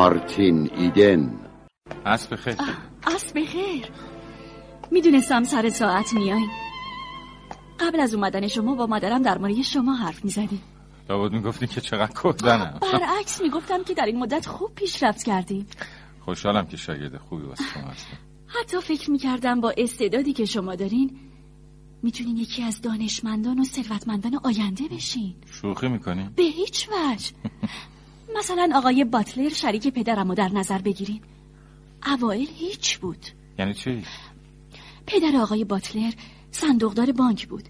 مارتین ایدن. عصر بخیر. عصر بخیر. میدونستم سر ساعت میایین. قبل از اومدن شما با مادرم در مورد شما حرف میزدیم. لابد میگفتی که چقدر کردنم. برعکس میگفتم که در این مدت خوب پیشرفت کردیم. خوشحالم که شاگرد خوبی واسه شما هستم. حتی فکر میکردم با استعدادی که شما دارین میتونین یکی از دانشمندان و ثروتمندان آینده بشین. شوخی میکنین؟ به هیچ وجه. مثلا آقای باتلر شریک پدرمو در نظر بگیرین. اوایل هیچ بود. یعنی چی؟ پدر آقای باتلر صندوقدار بانک بود.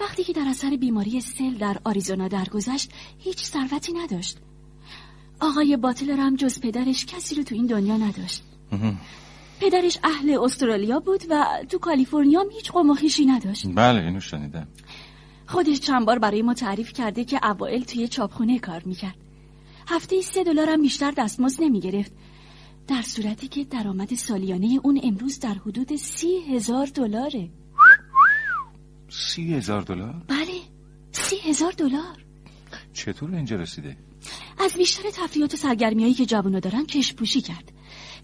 وقتی که در اثر بیماری سل در آریزونا درگذشت هیچ ثروتی نداشت. آقای باتلر هم جز پدرش کسی رو تو این دنیا نداشت. پدرش اهل استرالیا بود و تو کالیفرنیا هم هیچ قوم و خویشی نداشت. بله اینو شنیدم. خودش چند بار برای ما تعریف کرده که اوائل توی چاپخونه کار میکرد. هفته‌ای $3 هم بیشتر دستمزد نمیگرفت، در صورتی که درآمد سالیانه اون امروز در حدود $30,000. $30,000؟ بله $30,000. چطور اینجا رسیده؟ از بیشتر تفریحات و سرگرمیایی که جوونا دارن کشپوشی کرد.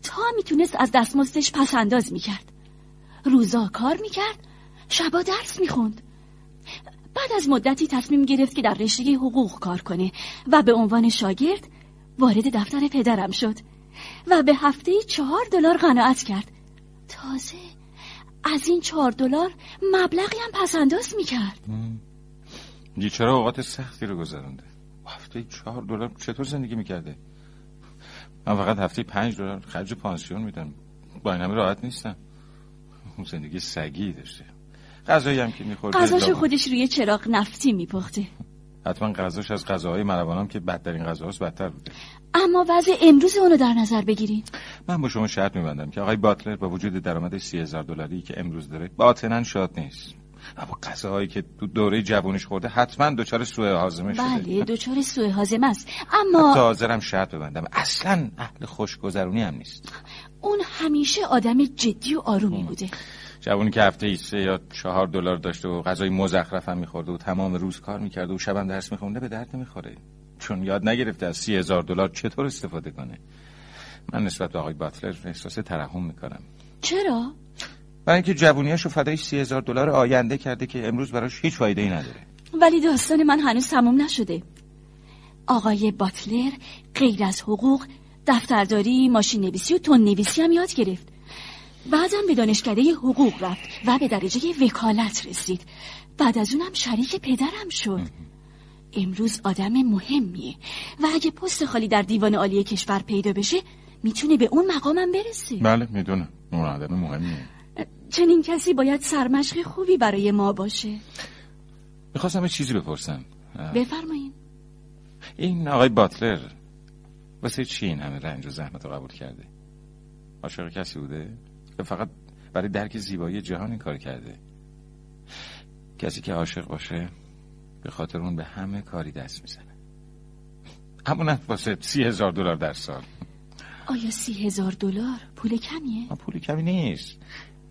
تا میتونست از دستمزدش پس انداز میکرد. روزا کار میکرد، شبا درس میخوند. بعد از مدتی تصمیم گرفت که در رشته حقوق کار کنه و به عنوان شاگرد وارد دفتر پدرم شد و به هفته‌ای $4 قناعت کرد. تازه از این $4 مبلغی هم پسنداز میکرد. دیچاره اوقات سختی رو گذرانده. هفته‌ای $4 چطور زندگی میکرده؟ من فقط هفته‌ای $5 خرج پانسیون میدم. با اینم راحت نیستم. اون زندگی سگی داشته. غذایی هم که میخورده غذاشو خودش روی چراغ نفتی میپخته. حتما غذاش از غذاهای ملوانام که بدترین غذاست بدتر بوده. اما وضع امروز اونو در نظر بگیرید. من با شما شرط میبندم که آقای باتلر با وجود درآمد $30,000 که امروز داره باطناً شاد نیست. اما غذاهایی که تو دوره جوونیش خورده حتما دچار سوء هاضمه شده. بله دچار سوء هاضمه است. اما حاضرم شرط ببندم اصلاً اهل خوشگذرونی هم نیست. اون همیشه آدم جدی و آرومی بوده. جوونی که هفته‌ای $3 یا $4 داشته و غذای مزخرف هم می‌خورده و تمام روز کار می‌کرده و شبم درس می‌خونده به درد نمی‌خوره، چون یاد نگرفته از $30,000 چطور استفاده کنه. من نسبت به آقای باتلر احساس ترحم می‌کنم. چرا؟ برای اینکه جوونیاشو فدای $30,000 آینده کرده که امروز براش هیچ فایده‌ای نداره. ولی داستان من هنوز تموم نشده. آقای باتلر غیر از حقوق، دفترداری، ماشین‌نویسی و تن‌نویسی هم یاد گرفت. بعدم به دانشکده حقوق رفت و به درجه وکالت رسید. بعد از اونم شریک پدرم شد. امروز آدم مهمیه و اگه پست خالی در دیوان عالی کشور پیدا بشه میتونه به اون مقامم برسه. بله میدونم اون آدم مهمیه. چنین کسی باید سرمشق خوبی برای ما باشه. میخواستم یه چیزی بپرسم. بفرمایین. این آقای باتلر واسه چی این همه رنج و زحمت رو قبول کرده؟ عاشق کسی بوده؟ فقط برای درک زیبایی جهان کار کرده. کسی که عاشق باشه به خاطر اون به همه کاری دست میزنه. همون واسه $30,000 در سال. آیا $30,000 پول کمیه؟ پول کمی نیست،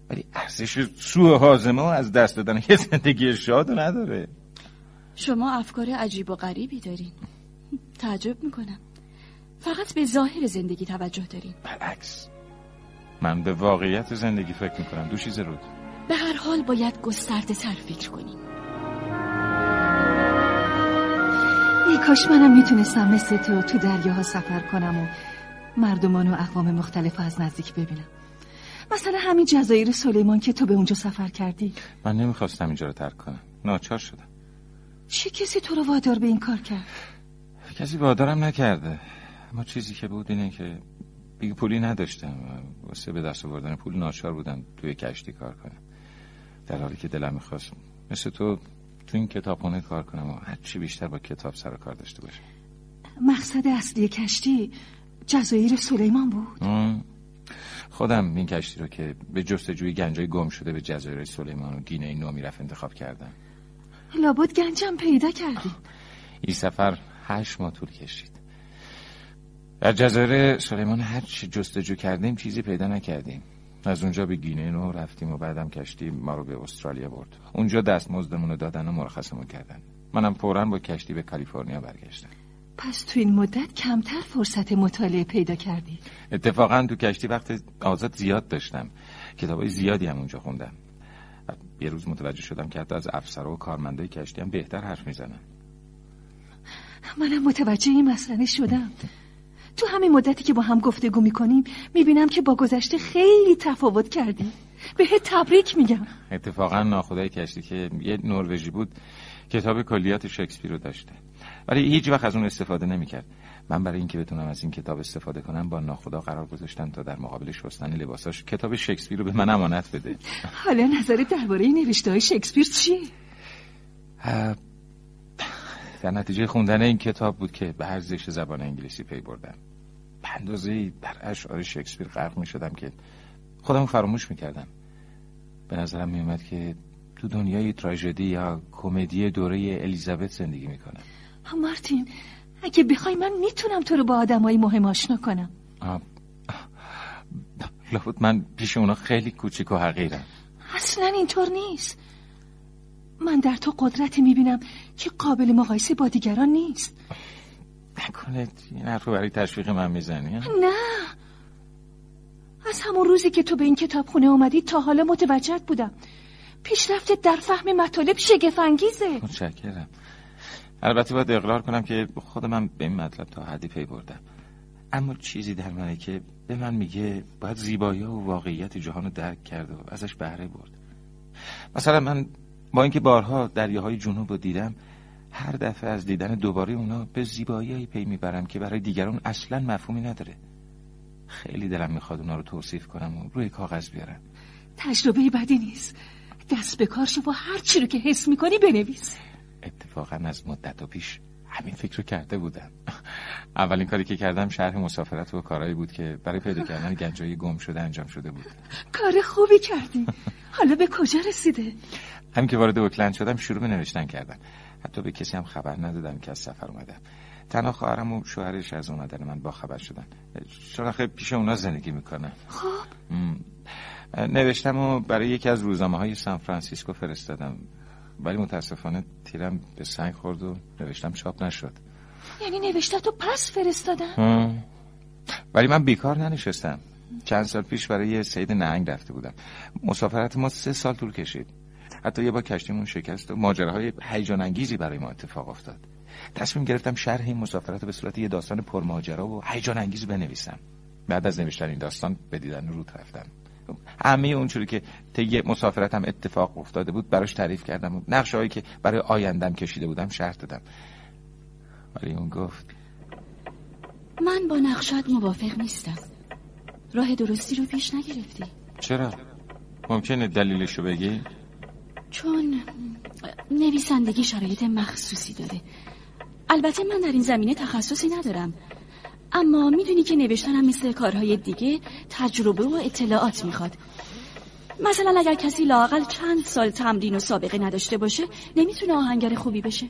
ولی ارزش سوء هاضمه از دست دادن یه زندگی شادو نداره. شما افکار عجیب و غریبی دارین. تعجب میکنم. فقط به ظاهر زندگی توجه دارین. برعکس من به واقعیت زندگی فکر میکنم. دو چیز رود. به هر حال باید گسترده تر فکر کنیم. ای کاش منم میتونستم مثل تو دریاها سفر کنم و مردمان و اقوام مختلف از نزدیک ببینم. مثلا همین جزایر سلیمان که تو به اونجا سفر کردی. من نمیخواستم اینجا رو ترک کنم، ناچار شدم. چه کسی تو رو وادار به این کار کرد؟ کسی وادارم نکرده، اما چیزی که بود اینه که دیگه پولی نداشتم. واسه به دست آوردن پول ناچار بودم توی کشتی کار کنم، در حالی که دلم می‌خواست مثل تو تو این کتابخونه کار کنم و هرچی بیشتر با کتاب سر و کار داشته باشم. مقصد اصلی کشتی جزایر سلیمان بود. خودم این کشتی رو که به جستجوی گنجای گم شده به جزایر سلیمان و گینه نو میرفت انتخاب کردم. لابد گنجم پیدا کردی. این سفر 8 ماه طول کشید. در جزایر سلیمان هر چی جستجو کردیم چیزی پیدا نکردیم. از اونجا به گینه نو رفتیم و بعدم کشتی ما رو به استرالیا برد. اونجا دستمزدمون رو دادن و مرخصمون کردن. منم فوراً با کشتی به کالیفرنیا برگشتم. پس تو این مدت کمتر فرصت مطالعه پیدا کردی؟ اتفاقا تو کشتی وقت آزاد زیاد داشتم، کتابای زیادی هم اونجا خوندم. یه روز متوجه شدم که حتی از افسرها و کارمندای کشتی هم بهتر حرف میزنن. منم متوجه این مسئله شدم. تو همین مدتی که با هم گفتگو میکنیم میبینم که با گذشته خیلی تفاوت کردی. بهت تبریک میگم. اتفاقا ناخدای کشتی که یه نروژی بود کتاب کلیات شکسپیر رو داشته، ولی هیچ وقت از اون استفاده نمیکرد. من برای اینکه بتونم از این کتاب استفاده کنم با ناخدا قرار گذاشتم تا در مقابل شستن لباساش کتاب شکسپیر رو به من امانت بده. حالا نظرت درباره نوشته‌های شکسپیر چیه؟ در نتیجه خوندن این کتاب بود که به ارزش زبان انگلیسی پی بردم. به اندازه‌ای در اشعار شکسپیر غرق می‌شدم که خودم فراموش می‌کردم. به نظرم میومد که تو دنیای تراژدی یا کمدی دوره الیزابت زندگی می‌کنم. مارتین، اگه بخوای من میتونم تو رو با آدمای مهم آشنا کنم. لابد من پیش اونا خیلی کوچیک و حقیرم. اصلا اینطور نیست. من در تو قدرتی میبینم که قابل مقایسه با دیگران نیست. نکنه این حرف رو برای تشویق من میزنی؟ نه، از همون روزی که تو به این کتابخونه اومدی تا حالا متوجهت بودم. پیشرفتت در فهم مطالب شگفت انگیزه. متشکرم. البته باید اقرار کنم که خودمم به این مطلب تا حدی پی بردم، اما چیزی در منه که به من میگه باید زیبایی و واقعیت جهان رو درک کرد و ازش بهره برد. مثلا من با اینکه بارها دریاهای جنوب رو دیدم، هر دفعه از دیدن دوباره اونا به زیبایی‌هایی پی میبرم که برای دیگران اصلا مفهومی نداره. خیلی دلم میخواد اونا رو توصیف کنم و روی کاغذ بیارم. تجربه بدی نیست. دست به کار شو و هر چی رو که حس می‌کنی بنویس. اتفاقا از مدت پیش همین فکر رو کرده بودم. اولین کاری که کردم شرح مسافرت و کارهایی بود که برای پیدا کردن گنجایی گم شده انجام شده بود. کار خوبی کردی. حالا به کجا رسیده؟ همین که وارد اوکلند شدم شروع به نوشتن کردم. حتی به کسی هم خبر ندادم که از سفر اومدم. تنها خواهرم و شوهرش از اومدن من با خبر شدن، چون آخه پیش اونا زندگی میکنم. خب نوشتم و برای یکی از روزنامه‌های سان فرانسیسکو فرستادم، ولی متاسفانه تیرم به سنگ خورد و نوشتم چاپ نشد. یعنی نوشتتو پس فرستادن؟ ولی من بیکار ننشستم. چند سال پیش برای صید نهنگ رفته بودم. مسافرت ما 3 سال طول کشید. حتی یه بار کشتیمون شکست و ماجراهای هیجان انگیزی برای ما اتفاق افتاد. تصمیم گرفتم شرح این مسافرت به صورت یه داستان پرماجرا و هیجان انگیز بنویسم. بعد از نوشتن این داستان به دیدن رود رفتم. همه اونجوری که طی مسافرتم اتفاق افتاده بود براش تعریف کردم و نقشه‌هایی که برای آیندم کشیده بودم شرح دادم. ولی اون گفت من با نقشه‌ات موافق نیستم. راه درستی رو پیش نگرفتی. چرا؟ ممکنه دلیلش رو بگی؟ چون نویسندگی شرایط مخصوصی داره. البته من در این زمینه تخصصی ندارم، اما میدونی که نوشتنم مثل کارهای دیگه تجربه و اطلاعات میخواد. مثلا اگر کسی لااقل چند سال تمرین و سابقه نداشته باشه نمیتونه آهنگر خوبی بشه.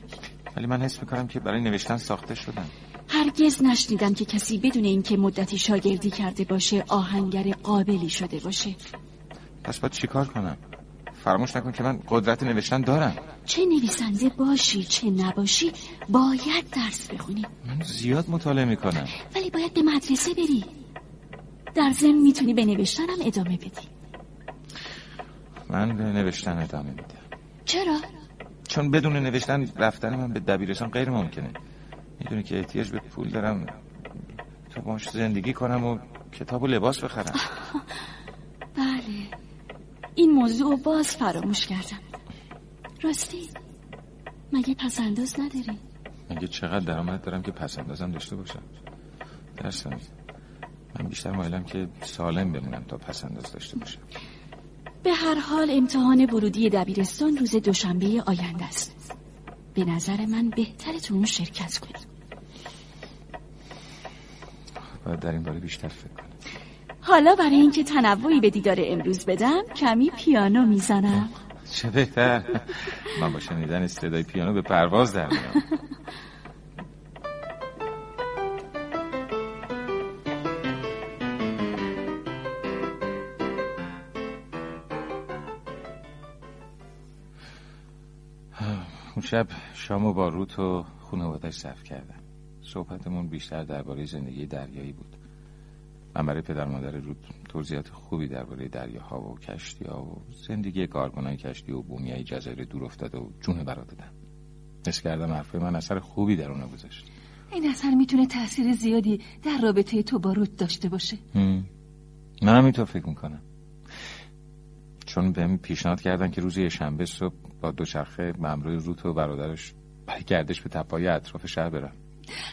ولی من حس میکنم که برای نوشتن ساخته شدم. هرگز نشنیدم که کسی بدون اینکه مدتی شاگردی کرده باشه آهنگر قابلی شده باشه. پس باید چیکار کنم؟ فراموش نکن که من قدرت نوشتن دارم. چه نویسنده باشی چه نباشی باید درس بخونی. من زیاد مطالعه میکنم. ولی باید به مدرسه بری. در ضمن میتونی به نوشتنم ادامه بدی. من به نوشتن ادامه میدم. چرا؟ چون بدون نوشتن رفتن من به دبیرستان غیر ممکنه. میدونی که احتیاج به پول دارم تا باش زندگی کنم و کتاب و لباس بخرم. بله، این موضوع باز فراموش کردم. راستی مگه پسنداز نداری؟ مگه چقدر درآمد دارم که پسندازم داشته باشم؟ درست میگی. من بیشتر مایلم که سالم بمونم تا پسنداز داشته باشم. به هر حال امتحان ورودی دبیرستان روز دوشنبه آینده است. به نظر من بهتره تو اون شرکت کنی. باید در این باره بیشتر فکر کنم. حالا برای اینکه تنوعی به دیدار امروز بدم کمی پیانو میزنم. چه بهتر. من با شنیدن صدای پیانو به پرواز در میام. اون شب شامو با روت و خانواده‌اش صرف کردم. صحبتمون بیشتر درباره زندگی دریایی بود. من برای پدر مادر رود توضیحات خوبی درباره دریاها و کشتی‌ها و زندگی کارکنان کشتی و بومیای جزایر دور افتاده و جون برا دادن. حس کردم حرفای من اثر خوبی در اونها گذاشت. این اثر میتونه تأثیر زیادی در رابطه تو با رود داشته باشه. من همینطور فکر میکنم. چون بهم پیشنهاد کردن که روز شنبه صبح با دوچرخه ممروی رود و برادرش برای گردش به تپه‌های اطراف شهر برم.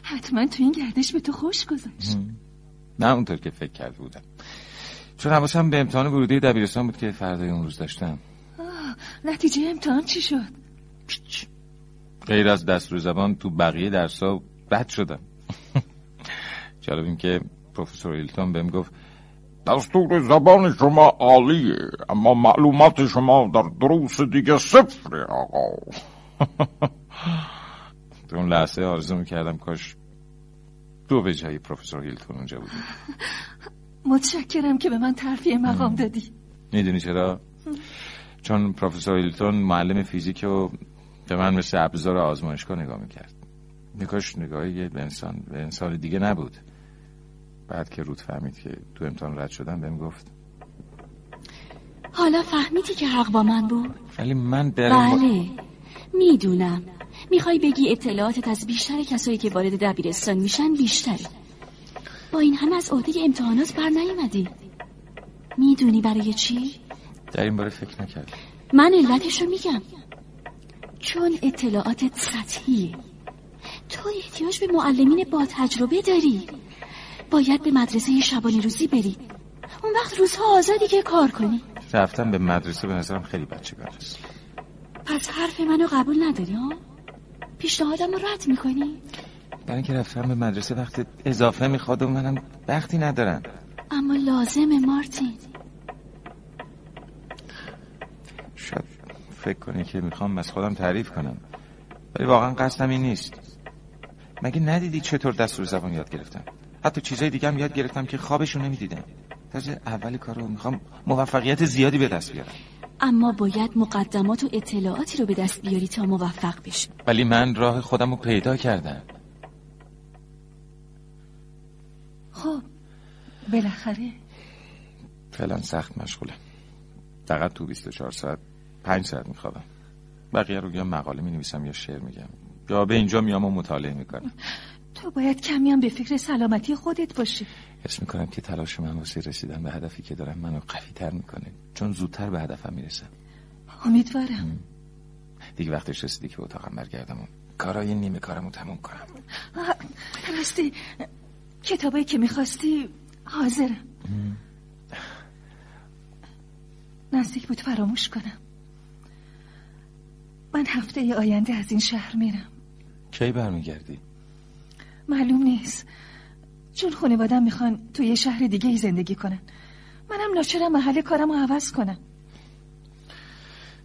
حتما تو این گردش به تو خوش گذشت. نه اونطور که فکر کرده بودم، چون حواسم به امتحان ورودی دبیرستان بود که فردای اون روز داشتم. نتیجه امتحان چی شد؟ غیر از دستور زبان تو بقیه درس‌ها رد شدم. جالب این که پروفسور ایلتون بهم گفت دستور زبان شما عالیه اما معلومات شما در دروس دیگه صفره آقا. تو اون لحظه آرزو میکردم کاش تو به جای پروفسور هیلتون اونجا بودی. متشکرم که به من ترفیع مقام دادی. میدونی چرا؟ چون پروفسور هیلتون معلم فیزیک و به من مثل ابزار آزمایشگاه نگاه میکرد. میکاش نگاهی یه به انسان دیگه نبود. بعد که رود فهمید که تو امتحان رد شدم بهم گفت حالا فهمیدی که حق با من بود؟ ولی من بله میدونم میخوای بگی اطلاعاتت از بیشتر کسایی که وارد دبیرستان میشن بیشتره. با این همه از عهده امتحانات بر نیومدی. میدونی برای چی؟ در این باره فکر نکردم. من علتشو میگم. چون اطلاعاتت سطحیه. تو احتیاج به معلمین با تجربه داری. باید به مدرسه شبانه روزی بری. اون وقت روزها آزادی که کار کنی. رفتن به مدرسه به نظرم خیلی بچگانه است. پس حرف منو قبول نداری ها؟ پیشنهادم رو رد میکنی؟ برای اینکه رفتم به مدرسه وقت اضافه میخواد و منم وقتی ندارم. اما لازمه مارتین. شاید فکر کنی که میخوام از خودم تعریف کنم ولی واقعا قصدم این نیست. مگه ندیدی چطور دستور زبان یاد گرفتم؟ حتی چیزای دیگه هم یاد گرفتم که خوابشون نمیدیدم. تازه اول کارو میخوام موفقیت زیادی به دست بیارم. اما باید مقدمات و اطلاعاتی رو به دست بیاری تا موفق بشی. ولی من راه خودم رو پیدا کردم. خب بالاخره. فعلا سخت مشغولم. فقط تو 24 ساعت 5 ساعت میخوابم. بقیه رو یا مقاله مینویسم یا شعر میگم یا به اینجا میام و مطالعه میکنم. تو باید کمیام به فکر سلامتی خودت باشی. حس میکنم که تلاش من واسه رسیدن به هدفی که دارم منو قوی تر میکنه چون زودتر به هدفم میرسم. امیدوارم. دیگه وقتش رسیدی که به اتاقم برگردم و کارای نیمه کارمو تموم کنم. راستی کتابایی که میخواستی حاضرم. نزدیک بود فراموش کنم. من هفته آینده از این شهر میرم. کی برمیگردی؟ معلوم نیست چون خانواده‌ام میخوان توی یه شهر دیگه زندگی کنن. منم ناچارم محل کارم رو عوض کنم.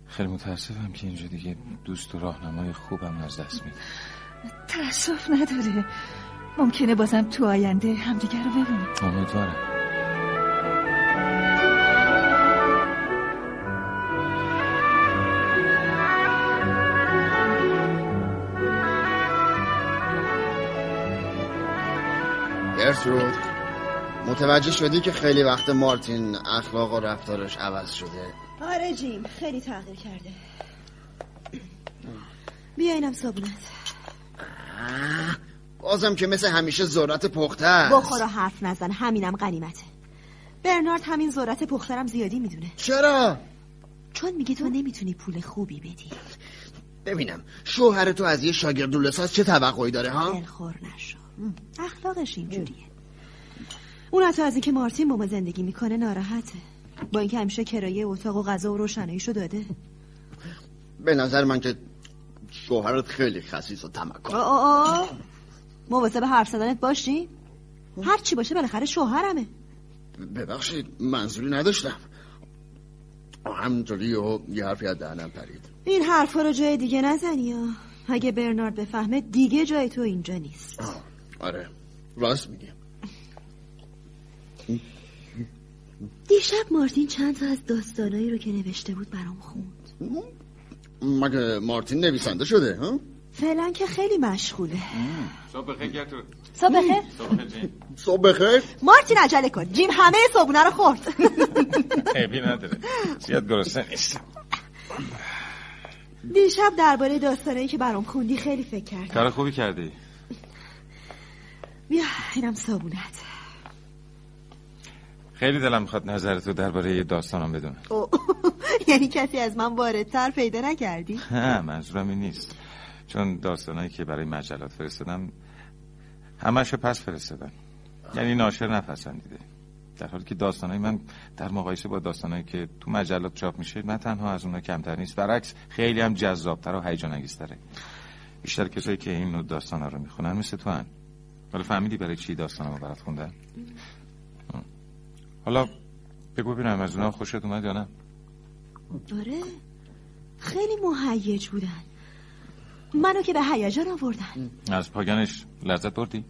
خیلی متاسفم که اینجا دیگه دوست و راهنمای خوبم از دست میدم. تأسف نداره. ممکنه بازم تو آینده همدیگه رو ببینیم. امیدوارم. گرترود، متوجه شدی که خیلی وقت مارتین اخلاق و رفتارش عوض شده؟ آره جیم، خیلی تغییر کرده. بیاینم صابونت. بازم که مثل همیشه ذرت پخته است. بخور و حرف نزن، همینم غنیمته. برنارد همین ذرت پخترم زیادی میدونه. چرا؟ چون میگه تو نمیتونی پول خوبی بدی. ببینم شوهر تو از یه شاگرد لساس چه توقعی داره ها؟ دلخور نشو. اخلاقش اینجوریه. اون حتی از اینکه مارتین با ما زندگی میکنه ناراحته، با اینکه همیشه کرایه اتاق و غذا و روشناییشو داده. به نظر من که شوهرت خیلی خسیس و تمکن. مواظب حرف زدنت باشی. هر چی باشه بالاخره شوهرمه. ببخشید منظوری نداشتم. همینطوری یه حرفی از دهنم پرید. این حرفا رو جای دیگه نزنی. اگه برنارد بفهمه دیگه جای تو اینجا نیست. آره راست میگم. دیشب مارتین چند تا از داستانایی رو که نوشته بود برام خوند. مگه مارتین نویسنده شده ها؟ فعلا که خیلی مشغوله. صبح بخیر گرتو. صبح بخیر. صبح بخیر. مارتین عجله کن. جیم همه صبحونه رو خورد. عیبی نداره. زیاد گرسنه نیستم. دیشب درباره داستانی که برام خوندی خیلی فکر کردم. کار خوبی کردی. بیا اینم صبونت. خیلی دلم میخواد نظرتو درباره داستانم بدونم. یعنی کسی از من واردتر پیدا نکردی؟ نه منظورم این نیست، چون داستانایی که برای مجلات فرستادم همشو پس فرستادن، یعنی ناشر نپسندیده، در حالی که داستانای من در مقایسه با داستانایی که تو مجلات چاپ میشه نه تنها از اونها کمتر نیست، برعکس خیلی هم جذابتر و هیجان انگیزتره. بیشتر کسایی که این نوع داستانا رو میخونن مثل تو ان. ولی فهمیدی برای چی داستانامو برات خوندن؟ حالا بگو ببینم از اونا خوشت اومد یا نه؟ آره خیلی مهیج بودن، منو که به هیجان آوردن. از پاگنش لذت بردی؟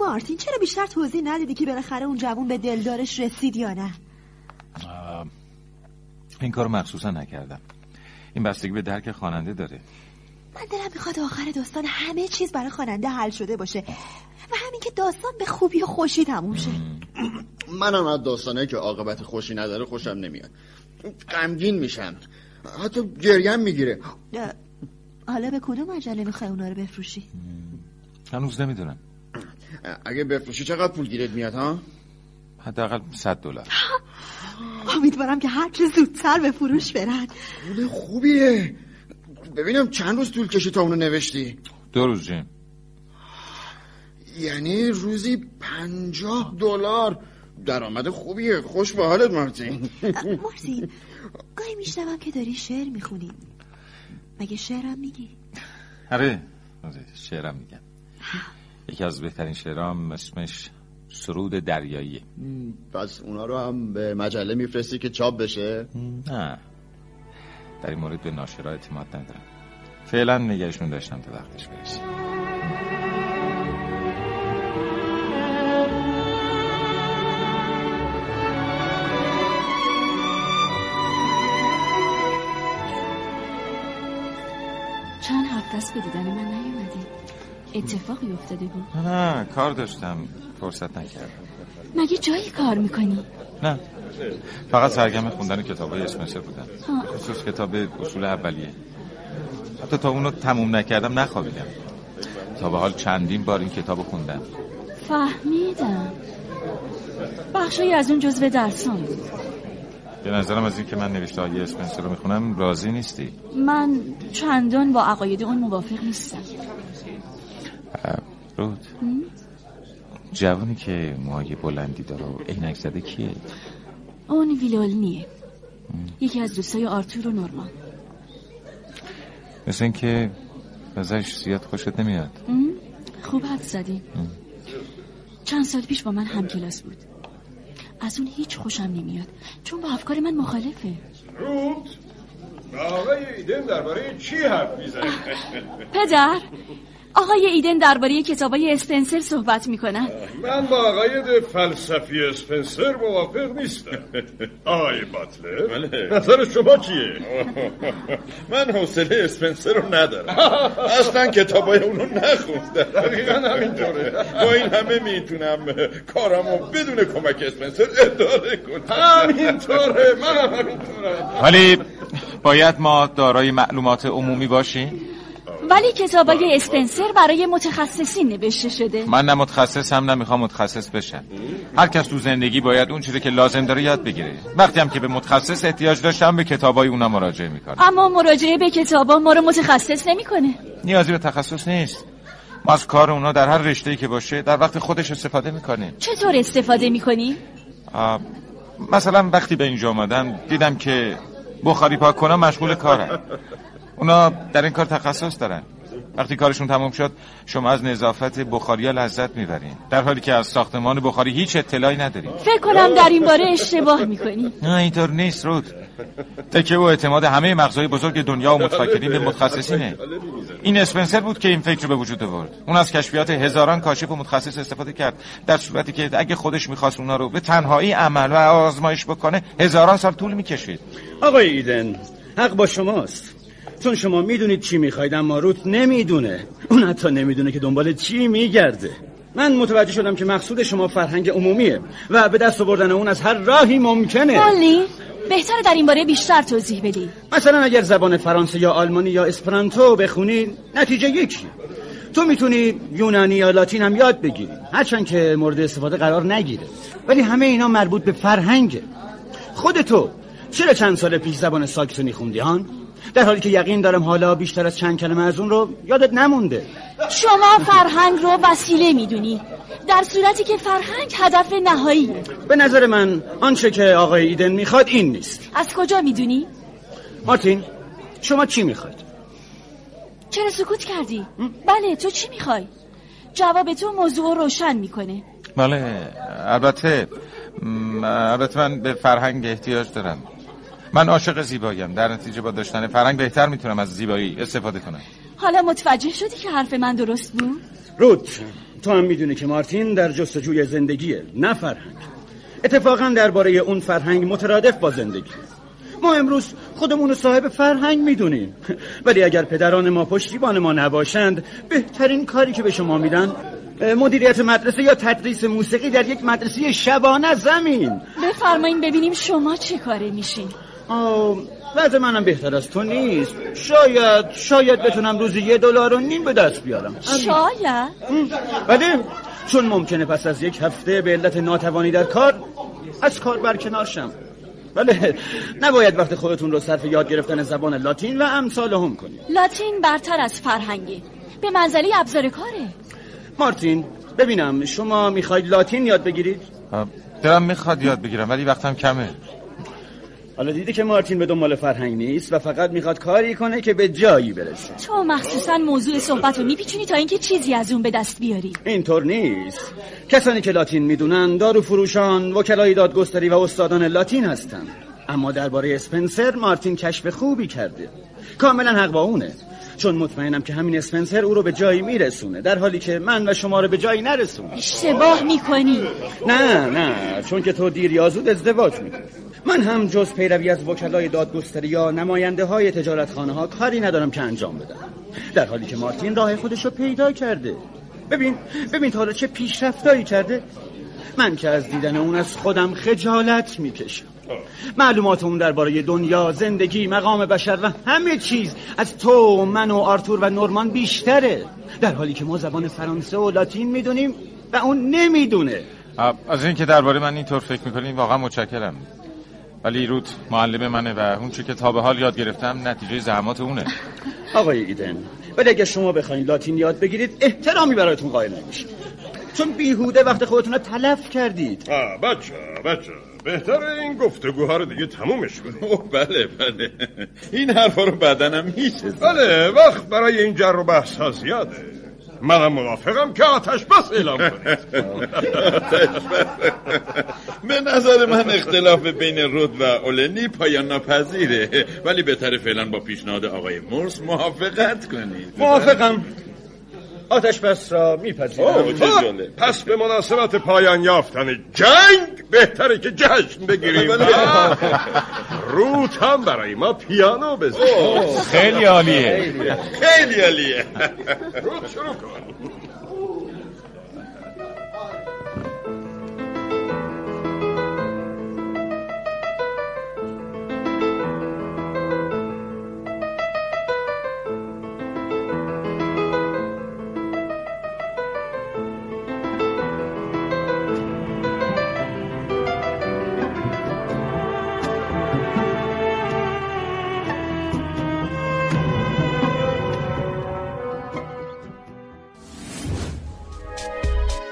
مارتین چرا بیشتر توضیح ندیدی که بالاخره اون جوون به دلدارش رسید یا نه؟ این کارو مخصوصا نکردم، این بستگی به درک خواننده داره. من دلم میخواد آخر داستان همه چیز برای خواننده حل شده باشه و همین که داستان به خوبی و خوشی تموم شه. منم از داستانه که عاقبت خوشی نداره خوشم نمیاد، غمگین میشم، حتی گریم میگیره. حالا به کدوم مجله میخوای اونا رو بفروشی؟ هنوز نمیدونم. اگه بفروشی چقدر پول گیرت میاد ها؟ حداقل $100. امیدوارم که هر چه زودتر به فروش برن. پول خوبیه. ببینم چند روز طول کشید تا اونو نوشتی؟ 2 روز جیم. یعنی روزی $50 درآمد خوبیه. خوش به حالت مارتین. مارتین گاهی میشنوم که داری شعر میخونی، مگه شعرم میگی؟ آره شعرم میگم. یکی از بهترین شعرام اسمش سرود دریاییه. پس اونا رو هم به مجله میفرستی که چاپ بشه؟ نه در این مورد به ناشرها اعتماد ندارم، فعلا نگهشون داشتم تا وقتش برسه. چند هفته است به دیدن من نیومدی؟ اتفاقی افتاده بود؟ نه کار داشتم فرصت نکردم. مگه جایی کار میکنی؟ نه فقط سرگرم خوندن کتابای اسپنسر بودم، خصوص کتاب اصول اولیه. حتی تا اونو تموم نکردم نخوابیدم. تا به حال چندین بار این کتابو خوندم. فهمیدم بخشی از اون جزو درسام بود. به نظرم از این که من نوشته های اسپنسر رو میخونم راضی نیستی؟ من چندان با عقاید اون موافق نیستم. رود جوانی که موهای بلندی داره و عینک زده کیه؟ اون ویلو النیه، یکی از دوستای آرتور و نورما. مثل این که ازش زیاد خوشت نمیاد. خوب حد زدی. چند سال پیش با من همکلاس بود. از اون هیچ خوشم نمیاد چون با افکار من مخالفه. رود با آقای ایدن درباره چی حرف میزنی؟ پدر آقای ایدن درباره کتابای اسپنسر صحبت میکنن. من با عقاید فلسفی اسپنسر موافق نیستم. آقای باتلر نظر شما چیه؟ من حوصله اسپنسر رو ندارم، اصلا کتابای اونو نخوندم. دقیقاً همینطوره. با این همه میتونم کارمو بدون کمک اسپنسر اداره کنم. همینطوره، منم همینطورم. ولی باید ما دارای معلومات عمومی باشیم. ولی کتابای اسپنسر برای متخصصین نوشته شده. من نه متخصصم، نه میخوام متخصص بشم. هر کس تو زندگی باید اون چیزی که لازم داره یاد بگیره. وقتی هم که به متخصص احتیاج داشتم به کتابای اونا مراجعه میکنم. اما مراجعه به کتابا ما رو متخصص نمیکنه. نیازی به تخصص نیست. ما از کار اونا در هر رشته‌ای که باشه در وقت خودش استفاده میکنیم. چطور استفاده میکنی؟ مثلا وقتی به اینجا اومدم دیدم که بخاری پاک کنن مشغول کارن. اونا در این کار تخصص دارن. وقتی کارشون تموم شد شما از نظافت بخاریا لذت میبرین، در حالی که از ساختمان بخاری هیچ اطلاعی ندارین. فکر کنم در این باره اشتباه میکنی. نه اینطور نیست رود. تکیه و اعتماد همه مغزهای بزرگ دنیا و متفکرین به متخصصینه. این اسپنسر بود که این فکر رو به وجود آورد. اون از کشفیات هزاران کاشف و متخصص استفاده کرد، در صورتی که اگه خودش میخواست اونا رو به تنهایی عمل و آزمایش بکنه هزاران سال طول میکشید. آقای ایدن حق با شماست. چون شما میدونید چی میخواید اما روت نمیدونه. اون حتی نمیدونه که دنبال چی میگرده. من متوجه شدم که مقصود شما فرهنگ عمومیه و به دست آوردن اون از هر راهی ممکنه. ولی بهتره در این باره بیشتر توضیح بدی. مثلا اگر زبان فرانسه یا آلمانی یا اسپرانتو بخونی نتیجه یکی. تو میتونی یونانی یا لاتین هم یاد بگیری، هرچند که مورد استفاده قرار نگیره، ولی همه اینا مربوط به فرهنگه. خود تو چرا چند سال پیش زبان ساکسونی خوندی هان؟ در حالی که یقین دارم حالا بیشتر از چند کلمه از اون رو یادت نمونده. شما فرهنگ رو وسیله میدونی، در صورتی که فرهنگ هدف نهاییه. به نظر من آنچه که آقای ایدن میخواد این نیست. از کجا میدونی؟ مارتین شما چی میخواد؟ چرا سکوت کردی؟ بله تو چی میخوای؟ جواب تو موضوع روشن میکنه. بله البته من به فرهنگ احتیاج دارم. من عاشق زیباییم، در نتیجه با داشتن فرهنگ بهتر میتونم از زیبایی استفاده کنم. حالا متوجه شدی که حرف من درست بود؟ روت تو هم میدونی که مارتین در جستجوی زندگیه نه فرهنگ. اتفاقا درباره اون فرهنگ مترادف با زندگی. ما امروز خودمون رو صاحب فرهنگ میدونیم، ولی اگر پدران ما پشتیبان ما نباشند، بهترین کاری که به شما میدن مدیریت مدرسه یا تدریس موسیقی در یک مدرسه شبانه زمین. بفرمایید ببینیم شما چه کاره میشین. وضع منم بهتر از تو نیست. شاید بتونم روزی $1.50 به دست بیارم. شاید؟ بله، چون ممکنه پس از یک هفته به علت ناتوانی در کار از کار برکنار شم. بله، نباید وقت خودتون رو صرف یاد گرفتن زبان لاتین و امثال هم کنید. لاتین برتر از فرهنگی، به منزله ابزار کاره. مارتین ببینم شما میخواید لاتین یاد بگیرید؟ دلم میخواد یاد بگیرم ولی وقتم کمه. حالا دیدی که مارتین به دنبال فرهنگ نیست و فقط میخواد کاری کنه که به جایی برسه. تو مخصوصا موضوع صحبت رو میپیچونی تا اینکه چیزی از اون به دست بیاری. اینطور نیست. کسانی که لاتین میدونن داروفروشان، وکلای دادگستری و استادان لاتین هستن. اما درباره اسپنسر مارتین کشف خوبی کرده. کاملا حق با اونه، چون مطمئنم که همین اسپنسر او رو به جایی میرسونه، در حالی که من و شما رو به جایی نرسونه. اشتباه میکنی. نه، چون که تو دیر یا زود ازدواج میکنی. من هم جز پیروی از وکلای دادگستری یا نماینده های تجارتخانه ها کاری ندارم که انجام بدم، در حالی که مارتین راه خودش رو پیدا کرده. ببین تا حالا چه پیشرفتایی کرده. من که از دیدن اون از خودم خجالت میکشم. معلومات اون درباره دنیا، زندگی، مقام بشر و همه چیز از تو و من و آرتور و نورمان بیشتره، در حالی که ما زبان فرانسه و لاتین میدونیم و اون نمیدونه. از این که درباره من اینطور فکر میکنیم واقعا متشکرم، ولی روت معلم منه و اون چی که تا به حال یاد گرفتم نتیجه زحمات اونه. آقای ایدن، ولی اگه شما بخواین لاتین یاد بگیرید احترامی براتون قائل نمیشه، چون بیهوده وقت خودتون رو تلف کردید. بچه بهتره این گفتگوها رو دیگه تمومش کنید. بله این حرفا رو بدنم میشه. بله وقت برای این جر و بحث ها زیاده. منم موافقم که آتش بس اعلام کنید. به نظر من اختلاف بین رود و اولنی پایان ناپذیره، ولی بهتره فعلا با پیشنهاد آقای مورس موافقت کنید. موافقم. آتش بس را میپذیرم. پس به مناسبت پایان یافتن جنگ بهتره که جشن بگیریم. روت هم برای ما پیانو بزنیم. خیلی عالیه. روت شروع کن.